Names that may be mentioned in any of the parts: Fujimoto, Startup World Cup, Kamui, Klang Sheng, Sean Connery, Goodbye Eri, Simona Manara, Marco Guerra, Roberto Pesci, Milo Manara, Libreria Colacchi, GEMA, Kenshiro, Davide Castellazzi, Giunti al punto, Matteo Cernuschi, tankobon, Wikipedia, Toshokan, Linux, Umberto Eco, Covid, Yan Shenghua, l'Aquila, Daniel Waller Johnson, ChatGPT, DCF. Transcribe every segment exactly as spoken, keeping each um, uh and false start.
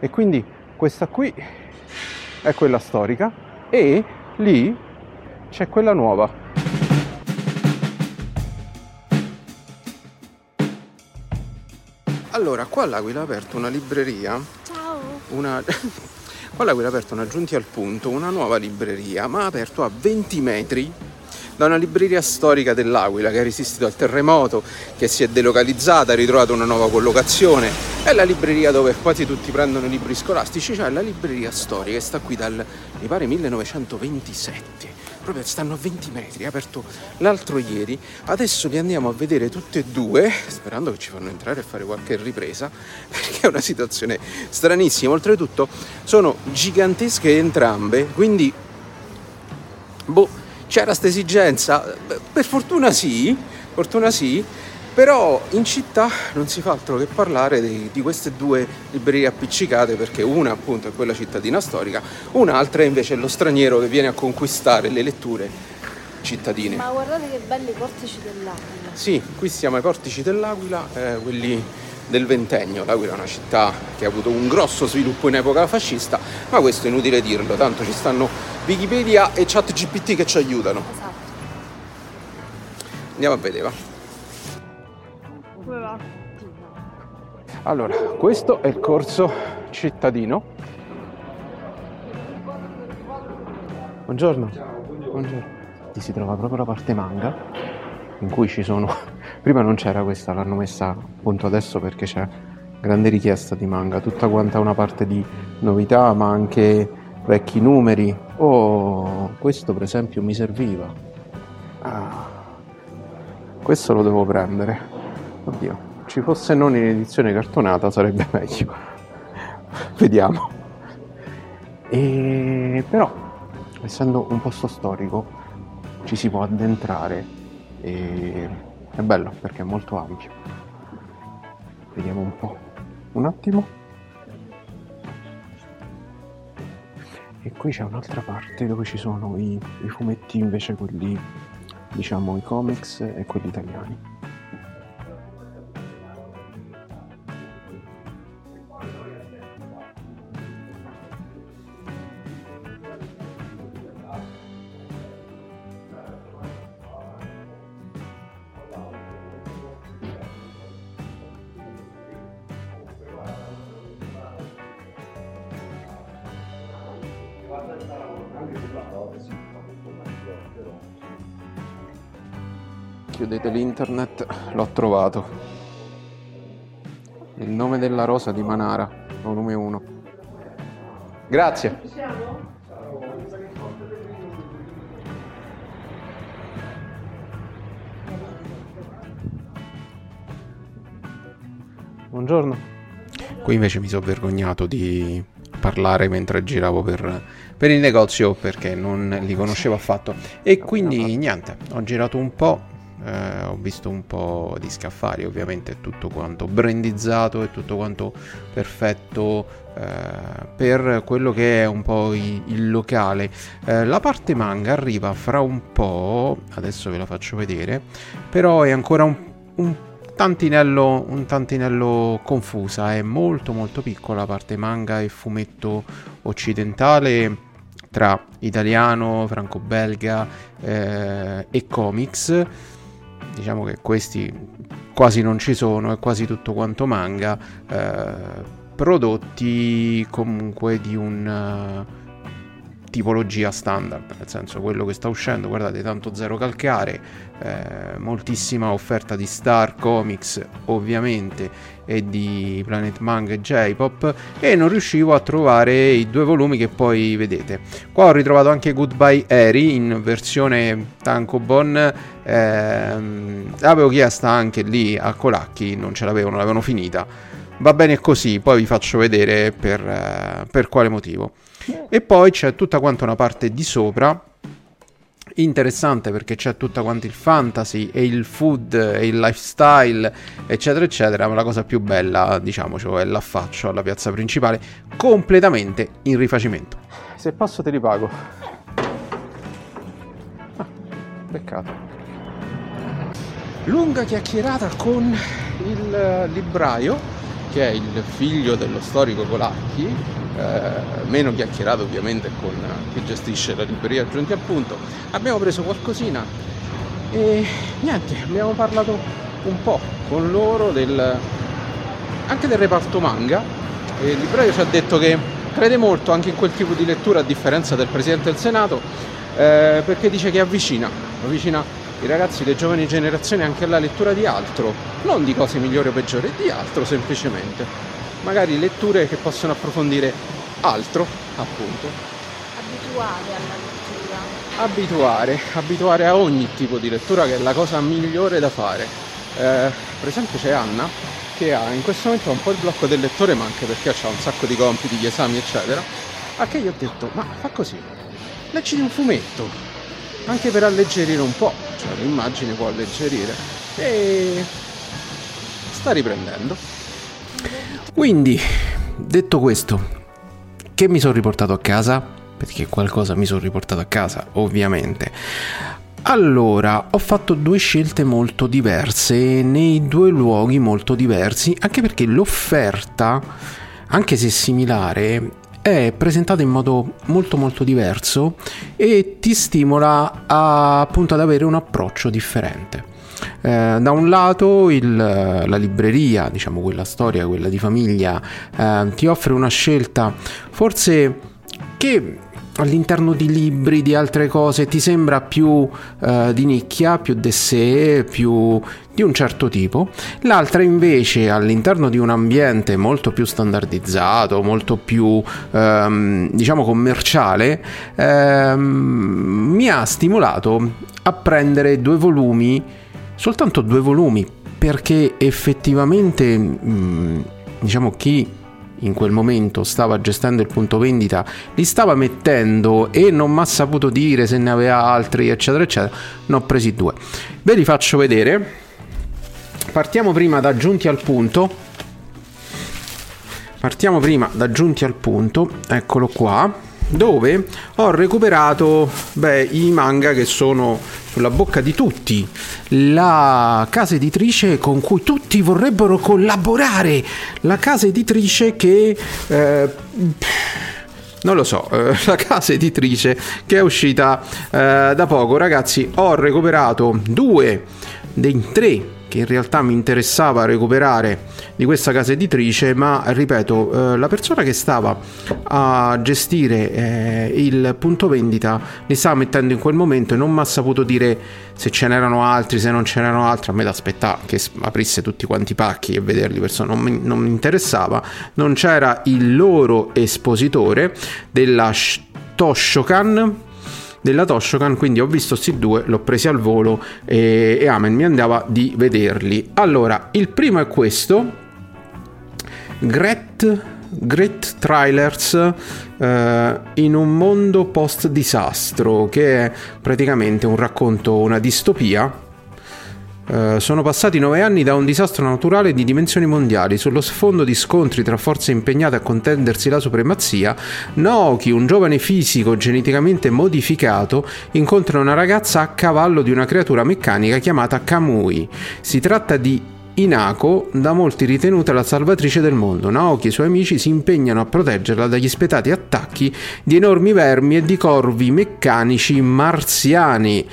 E quindi questa qui è quella storica e lì c'è quella nuova. Allora, qua l'Aquila ha aperto una libreria. Ciao! Una... Qua l'Aquila ha aperto una Giunti al punto, una nuova libreria, ma ha aperto a venti metri da una libreria storica dell'Aquila che ha resistito al terremoto, che si è delocalizzata, ha ritrovato una nuova collocazione. È la libreria dove quasi tutti prendono i libri scolastici, cioè la libreria storica che sta qui dal, mi pare, millenovecentoventisette. Proprio stanno a venti metri, è aperto l'altro ieri. Adesso li andiamo a vedere tutte e due, sperando che ci fanno entrare e fare qualche ripresa, perché è una situazione stranissima. Oltretutto sono gigantesche entrambe, quindi boh, c'era sta esigenza. Per fortuna sì, fortuna sì, però in città non si fa altro che parlare di, di queste due librerie appiccicate, perché una appunto è quella cittadina storica, un'altra è invece lo straniero che viene a conquistare le letture cittadine. Ma guardate che belli i portici dell'Aquila. Sì, qui siamo ai portici dell'Aquila, eh, quelli del ventennio. L'Aquila è una città che ha avuto un grosso sviluppo in epoca fascista, ma questo è inutile dirlo, tanto ci stanno Wikipedia e ChatGPT che ci aiutano. Esatto. Andiamo a vedere, va. Allora, questo è il corso cittadino. Buongiorno. Buongiorno. Si trova proprio la parte manga, in cui ci sono... Prima non c'era questa, l'hanno messa appunto adesso perché c'è grande richiesta di manga. Tutta quanta una parte di novità, ma anche vecchi numeri. Oh, questo per esempio mi serviva. Ah, questo lo devo prendere. Oddio. Ci fosse non in edizione cartonata sarebbe meglio. Vediamo. E però, essendo un posto storico, ci si può addentrare e è bello perché è molto ampio. Vediamo un po'. Un attimo. E qui c'è un'altra parte dove ci sono i, i fumetti, invece quelli, diciamo, i comics e quelli italiani. Chiudete l'internet, l'ho trovato. Il nome della rosa di Manara, volume uno. Grazie. Buongiorno. Qui invece mi sono vergognato di parlare mentre giravo per, per il negozio perché non li conoscevo affatto e quindi niente, ho girato un po', eh, ho visto un po' di scaffali, ovviamente tutto quanto brandizzato e tutto quanto perfetto eh, per quello che è un po' i, il locale. Eh, la parte manga arriva fra un po', adesso ve la faccio vedere, però è ancora un, un Tantinello, un tantinello confusa, è molto molto piccola la parte manga e fumetto occidentale tra italiano, franco-belga eh, e comics. Diciamo che questi quasi non ci sono, è quasi tutto quanto manga, eh, prodotti comunque di un... tipologia standard, nel senso quello che sta uscendo, guardate, tanto zero calcare, eh, moltissima offerta di Star Comics ovviamente e di Planet Manga e J-Pop, e non riuscivo a trovare i due volumi che poi vedete. Qua ho ritrovato anche Goodbye Eri in versione tankobon, eh, l'avevo chiesta anche lì a Colacchi, non ce l'avevano, l'avevano finita. va bene così, poi vi faccio vedere per, per quale motivo. E poi c'è tutta quanta una parte di sopra interessante, perché c'è tutta quanto il fantasy e il food e il lifestyle eccetera eccetera, ma la cosa più bella, diciamocelo, è l'affaccio alla piazza principale, completamente in rifacimento. Se passo te li pago. Ah, peccato. Lunga chiacchierata con il libraio, che è il figlio dello storico Colacchi, eh, meno chiacchierato ovviamente con chi gestisce la libreria Giunti al punto. Abbiamo preso qualcosina e niente, abbiamo parlato un po' con loro del, anche del reparto manga, e il libraio ci ha detto che crede molto anche in quel tipo di lettura, a differenza del Presidente del Senato, eh, perché dice che avvicina, avvicina i ragazzi, le giovani generazioni, anche alla lettura di altro, non di cose migliori o peggiori, di altro semplicemente, magari letture che possono approfondire altro, appunto. Abituare alla lettura. Abituare, abituare a ogni tipo di lettura, che è la cosa migliore da fare. Eh, per esempio c'è Anna, che ha in questo momento un po' il blocco del lettore, ma anche perché ha un sacco di compiti, gli esami, eccetera, a che gli ho detto, ma fa così, leggiti un fumetto, anche per alleggerire un po', cioè l'immagine può alleggerire, e sta riprendendo. Quindi, detto questo, che mi sono riportato a casa? Perché qualcosa mi sono riportato a casa, ovviamente. Allora, ho fatto due scelte molto diverse nei due luoghi molto diversi, anche perché l'offerta, anche se similare, è presentata in modo molto molto diverso e ti stimola a, appunto, ad avere un approccio differente. Eh, da un lato il, la libreria, diciamo quella storica, quella di famiglia, eh, ti offre una scelta forse che all'interno di libri, di altre cose, ti sembra più eh, di nicchia, più de sé, più di un certo tipo. L'altra invece all'interno di un ambiente molto più standardizzato, molto più ehm, diciamo commerciale, ehm, mi ha stimolato a prendere due volumi, soltanto due volumi, perché effettivamente mh, diciamo chi in quel momento stava gestendo il punto vendita li stava mettendo e non mi ha saputo dire se ne aveva altri eccetera eccetera. Ne ho presi due, ve li faccio vedere. Partiamo prima da Giunti al punto. Partiamo prima da Giunti al punto, eccolo qua, dove ho recuperato beh, i manga che sono sulla bocca di tutti, la casa editrice con cui tutti vorrebbero collaborare, la casa editrice che eh, non lo so, eh, la casa editrice che è uscita eh, da poco. Ragazzi, ho recuperato due dei tre che in realtà mi interessava recuperare di questa casa editrice, ma ripeto, eh, la persona che stava a gestire eh, il punto vendita li stava mettendo in quel momento e non mi ha saputo dire se ce n'erano altri, se non ce n'erano altri. A me da aspettare che aprisse tutti quanti i pacchi e vederli, perso- non, mi, non mi interessava. Non c'era il loro espositore della Toshokan, della Toshokan, quindi ho visto questi due, l'ho presi al volo e, e amen, mi andava di vederli. Allora, il primo è questo, Great, Great Trailers eh, in un mondo post-disastro, che è praticamente un racconto, una distopia. Uh, sono passati nove anni da un disastro naturale di dimensioni mondiali. Sullo sfondo di scontri tra forze impegnate a contendersi la supremazia, Naoki, un giovane fisico geneticamente modificato, incontra una ragazza a cavallo di una creatura meccanica chiamata Kamui. Si tratta di Hinako, da molti ritenuta la salvatrice del mondo. Naoki e i suoi amici si impegnano a proteggerla dagli spietati attacchi di enormi vermi e di corvi meccanici marziani.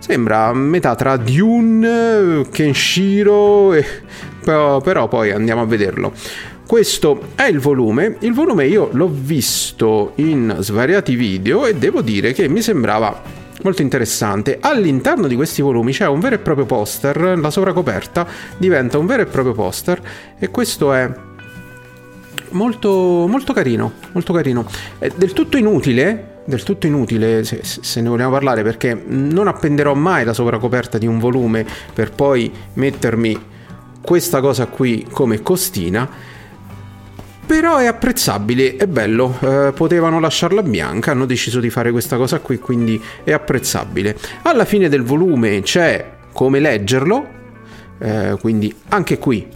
Sembra metà tra Dune, Kenshiro, e... però, però poi andiamo a vederlo. Questo è il volume. Il volume io l'ho visto in svariati video e devo dire che mi sembrava molto interessante. All'interno di questi volumi c'è un vero e proprio poster, la sovracoperta diventa un vero e proprio poster e questo è molto molto carino, molto carino. È del tutto inutile, del tutto inutile se, se ne vogliamo parlare, perché non appenderò mai la sovracoperta di un volume per poi mettermi questa cosa qui come costina. però è apprezzabile, è bello, eh, potevano lasciarla bianca, hanno deciso di fare questa cosa qui, quindi è apprezzabile. Alla fine del volume c'è come leggerlo, eh, quindi anche qui eh,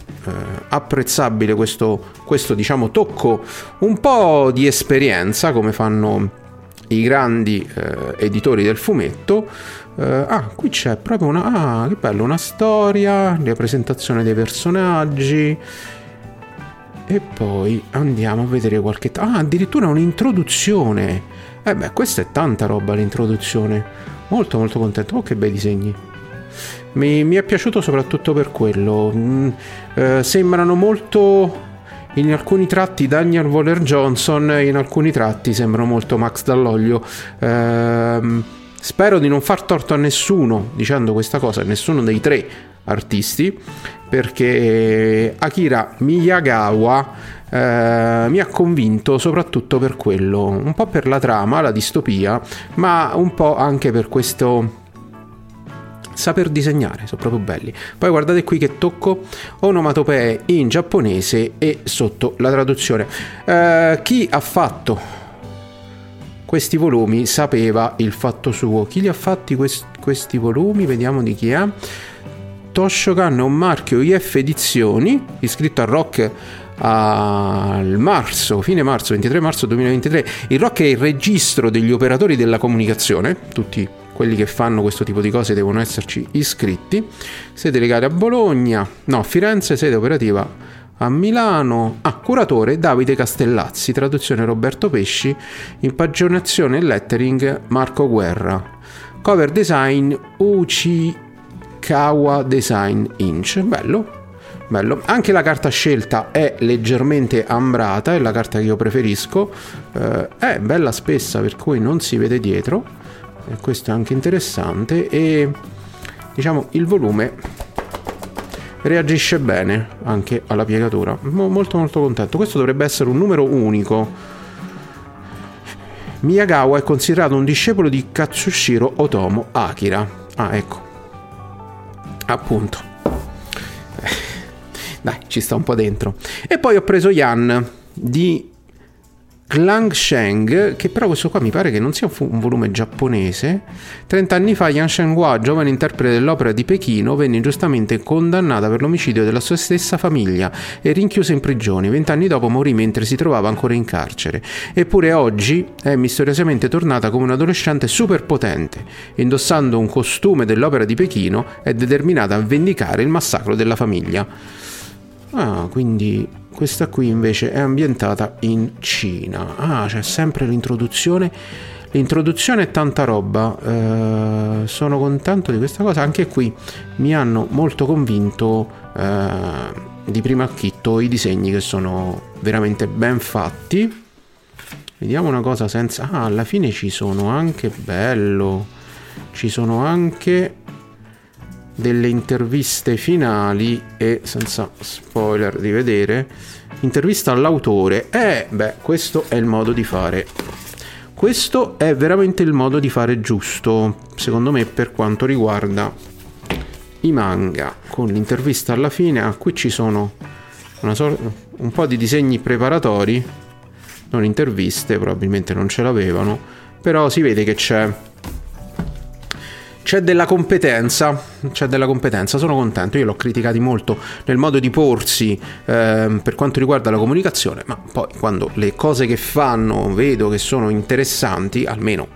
apprezzabile questo, questo diciamo tocco, un po' di esperienza come fanno i grandi eh, editori del fumetto. Uh, ah, qui c'è proprio una... Ah, che bello, una storia, la presentazione dei personaggi. E poi andiamo a vedere qualche... Ah, addirittura un'introduzione. Eh beh, questa è tanta roba, l'introduzione. Molto molto contento. Oh, che bei disegni. Mi, mi è piaciuto soprattutto per quello. Mm, eh, sembrano molto... In alcuni tratti Daniel Waller Johnson, in alcuni tratti sembrano molto Max Dall'Olio. Ehm... Spero di non far torto a nessuno dicendo questa cosa, a nessuno dei tre artisti, perché Akira Miyagawa eh, mi ha convinto soprattutto per quello, un po' per la trama, la distopia, ma un po' anche per questo saper disegnare, sono proprio belli. Poi guardate qui che tocco, onomatopee in giapponese e sotto la traduzione. Eh, chi ha fatto questi volumi sapeva il fatto suo. Chi li ha fatti quest- questi volumi? Vediamo di chi è. Toshokan è un marchio I F Edizioni, iscritto a R O C al marzo, fine marzo, ventitré marzo duemilaventitré. Il R O C è il registro degli operatori della comunicazione, tutti quelli che fanno questo tipo di cose devono esserci iscritti. Sede legale a Bologna, no, Firenze, sede operativa a Milano. Ah, curatore Davide Castellazzi, traduzione Roberto Pesci, impaginazione e lettering Marco Guerra, cover design Uchikawa Design incorporated. Bello, bello. Anche la carta scelta è leggermente ambrata, è la carta che io preferisco, eh, è bella spessa per cui non si vede dietro, e questo è anche interessante. E diciamo il volume reagisce bene anche alla piegatura. Mo- molto molto contento. Questo dovrebbe essere un numero unico. Miyagawa è considerato un discepolo di Katsushiro Otomo Akira. Ah, ecco. Appunto. Eh, dai, ci sta un po' dentro. E poi ho preso Yan di Klang Sheng, che però questo qua mi pare che non sia un volume giapponese. trent'anni fa Yan Shenghua, giovane interprete dell'opera di Pechino, venne ingiustamente condannata per l'omicidio della sua stessa famiglia e rinchiusa in prigione. Vent'anni dopo morì mentre si trovava ancora in carcere. Eppure oggi è misteriosamente tornata come un'adolescente superpotente. Indossando un costume dell'opera di Pechino, è determinata a vendicare il massacro della famiglia. Ah, quindi... Questa qui invece è ambientata in Cina. Ah, c'è sempre l'introduzione. L'introduzione è tanta roba. Eh, sono contento di questa cosa. Anche qui mi hanno molto convinto eh, di primo acchitto i disegni, che sono veramente ben fatti. Vediamo una cosa senza... Ah, alla fine ci sono anche... Bello! Ci sono anche... delle interviste finali e senza spoiler di vedere intervista all'autore. Eh beh, questo è il modo di fare, questo è veramente il modo di fare giusto secondo me per quanto riguarda i manga, con l'intervista alla fine. Ah, qui ci sono una sorta, un po' di disegni preparatori, non interviste, probabilmente non ce l'avevano, però si vede che c'è C'è della competenza, c'è della competenza, sono contento. Io l'ho criticato molto nel modo di porsi eh, per quanto riguarda la comunicazione, ma poi quando le cose che fanno vedo che sono interessanti, almeno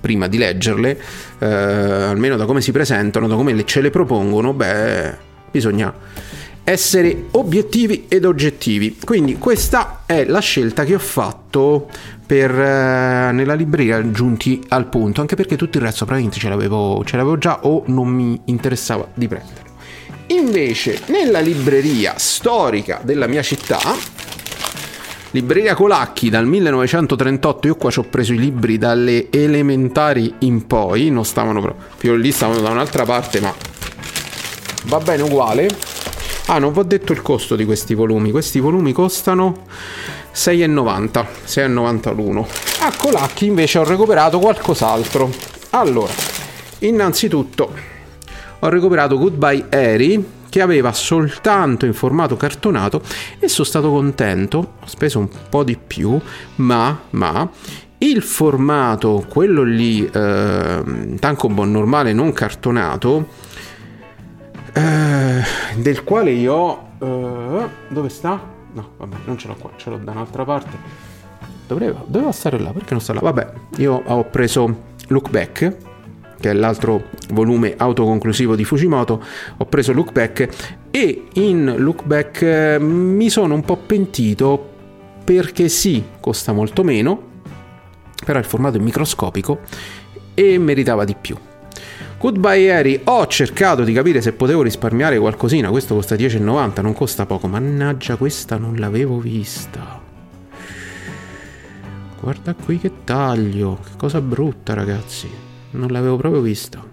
prima di leggerle, eh, almeno da come si presentano, da come ce le propongono, beh, bisogna essere obiettivi ed oggettivi. Quindi questa è la scelta che ho fatto per eh, nella libreria Giunti al punto, anche perché tutto il resto praticamente ce l'avevo, ce l'avevo già o non mi interessava di prenderlo. Invece nella libreria storica della mia città, Libreria Colacchi, dal millenovecentotrentotto, io qua ci ho preso i libri dalle elementari in poi, non stavano proprio più lì, stavano da un'altra parte, ma va bene uguale. Ah, non vi ho detto il costo di questi volumi. Questi volumi costano sei e novanta, sei e novanta l'uno. A Colacchi invece ho recuperato qualcos'altro. Allora, innanzitutto ho recuperato Goodbye Eri, che aveva soltanto in formato cartonato, e sono stato contento, ho speso un po' di più, ma, ma il formato, quello lì, eh, tankobon normale non cartonato, eh, del quale io ho, eh, dove sta? No, vabbè, non ce l'ho qua, ce l'ho da un'altra parte. Doveva, doveva stare là, perché non sta là? Vabbè, io ho preso Look Back, che è l'altro volume autoconclusivo di Fujimoto, ho preso Look Back, e in Look Back mi sono un po' pentito, perché sì, costa molto meno, però il formato è microscopico e meritava di più. Goodbye Eri, ho cercato di capire se potevo risparmiare qualcosina, questo costa dieci e novanta, non costa poco, mannaggia, questa non l'avevo vista. Guarda qui che taglio, che cosa brutta ragazzi, non l'avevo proprio vista,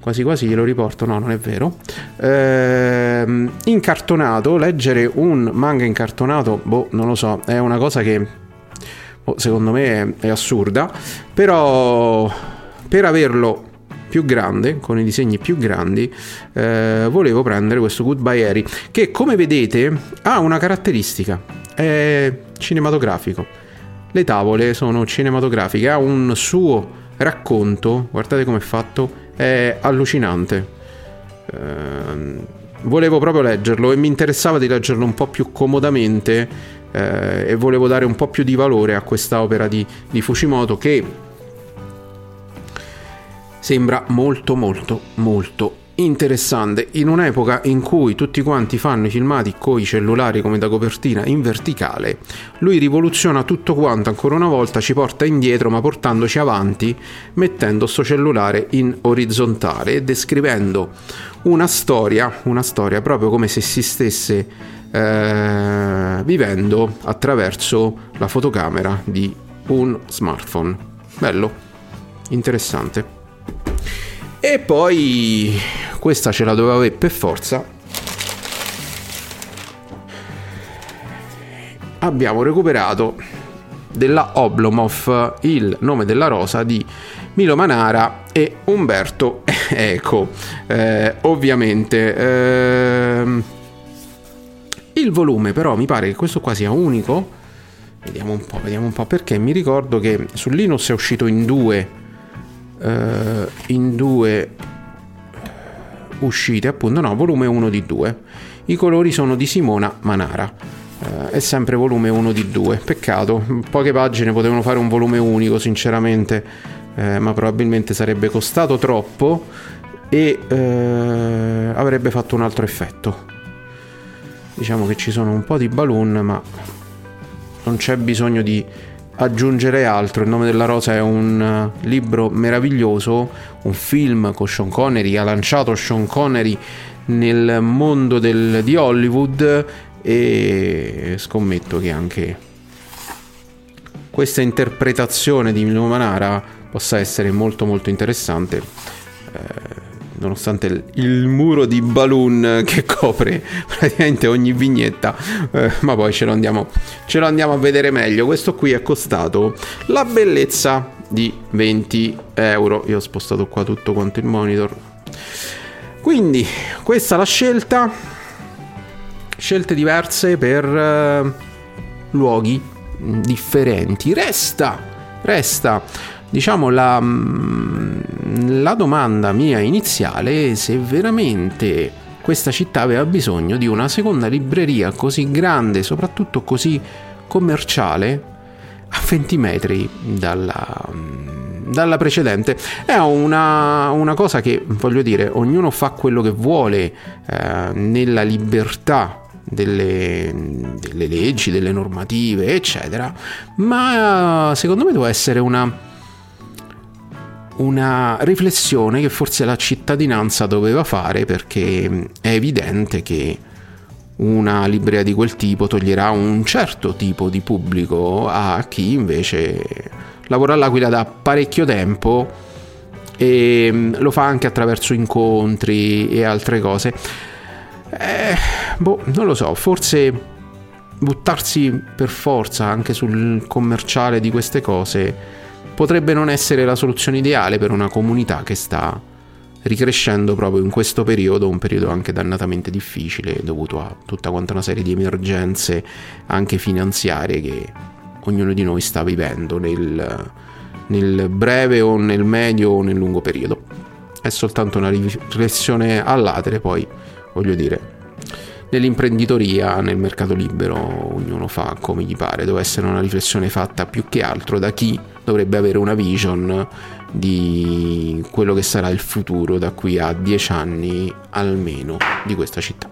quasi quasi glielo riporto, no non è vero. Ehm, incartonato, leggere un manga incartonato, boh non lo so, è una cosa che boh, secondo me è, è assurda, però per averlo più grande, con i disegni più grandi, eh, volevo prendere questo Goodbye Eri, che come vedete ha una caratteristica, è cinematografico. Le tavole sono cinematografiche, ha un suo racconto, guardate com'è fatto, è allucinante. Eh, volevo proprio leggerlo e mi interessava di leggerlo un po' più comodamente, eh, e volevo dare un po' più di valore a questa opera di, di Fujimoto, che sembra molto molto molto interessante in un'epoca in cui tutti quanti fanno i filmati coi cellulari come da copertina in verticale. Lui rivoluziona tutto quanto ancora una volta, ci porta indietro ma portandoci avanti, mettendo sto cellulare in orizzontale e descrivendo una storia, una storia proprio come se si stesse eh, vivendo attraverso la fotocamera di un smartphone. Bello, interessante. E poi questa ce la doveva avere per forza. Abbiamo recuperato della Oblomov Il nome della rosa di Milo Manara e Umberto Eco, eh, ovviamente. Eh, il volume però mi pare che questo qua sia unico. Vediamo un po', vediamo un po', perché mi ricordo che su Linux è uscito in due. Uh, in due uscite, appunto, no, volume uno di due. I colori sono di Simona Manara, uh, è sempre volume uno di due. Peccato, poche pagine, potevano fare un volume unico sinceramente, uh, ma probabilmente sarebbe costato troppo e uh, avrebbe fatto un altro effetto. Diciamo che ci sono un po' di balloon, ma non c'è bisogno di aggiungere altro. Il nome della rosa è un libro meraviglioso, un film con Sean Connery, ha lanciato Sean Connery nel mondo del, di Hollywood, e scommetto che anche questa interpretazione di Milo Manara possa essere molto molto interessante, eh, nonostante il, il muro di balloon che copre praticamente ogni vignetta, eh, ma poi ce lo andiamo, ce lo andiamo a vedere meglio. Questo qui è costato la bellezza di venti euro. Io ho spostato qua tutto quanto il monitor, quindi questa è la scelta, scelte diverse per eh, luoghi differenti. Resta, resta diciamo la, la domanda mia iniziale, se veramente questa città aveva bisogno di una seconda libreria così grande, soprattutto così commerciale, a venti metri dalla, dalla precedente. È una, una cosa che, voglio dire, ognuno fa quello che vuole, eh, nella libertà Delle, delle leggi, delle normative, eccetera, ma secondo me deve essere una una riflessione che forse la cittadinanza doveva fare, perché è evidente che una libreria di quel tipo toglierà un certo tipo di pubblico a chi invece lavora all'Aquila da parecchio tempo e lo fa anche attraverso incontri e altre cose. Eh, boh, non lo so, forse buttarsi per forza anche sul commerciale di queste cose potrebbe non essere la soluzione ideale per una comunità che sta ricrescendo proprio in questo periodo, un periodo anche dannatamente difficile dovuto a tutta quanta una serie di emergenze anche finanziarie che ognuno di noi sta vivendo nel, nel breve o nel medio o nel lungo periodo. È soltanto una riflessione a latere, poi voglio dire, nell'imprenditoria, nel mercato libero, ognuno fa come gli pare. Deve essere una riflessione fatta più che altro da chi dovrebbe avere una vision di quello che sarà il futuro da qui a dieci anni almeno di questa città.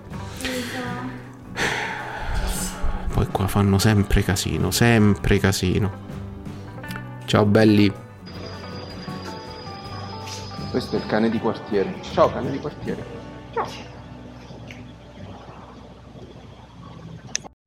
Poi qua fanno sempre casino, sempre casino. Ciao belli. Questo è il cane di quartiere. Ciao cane di quartiere. Ciao.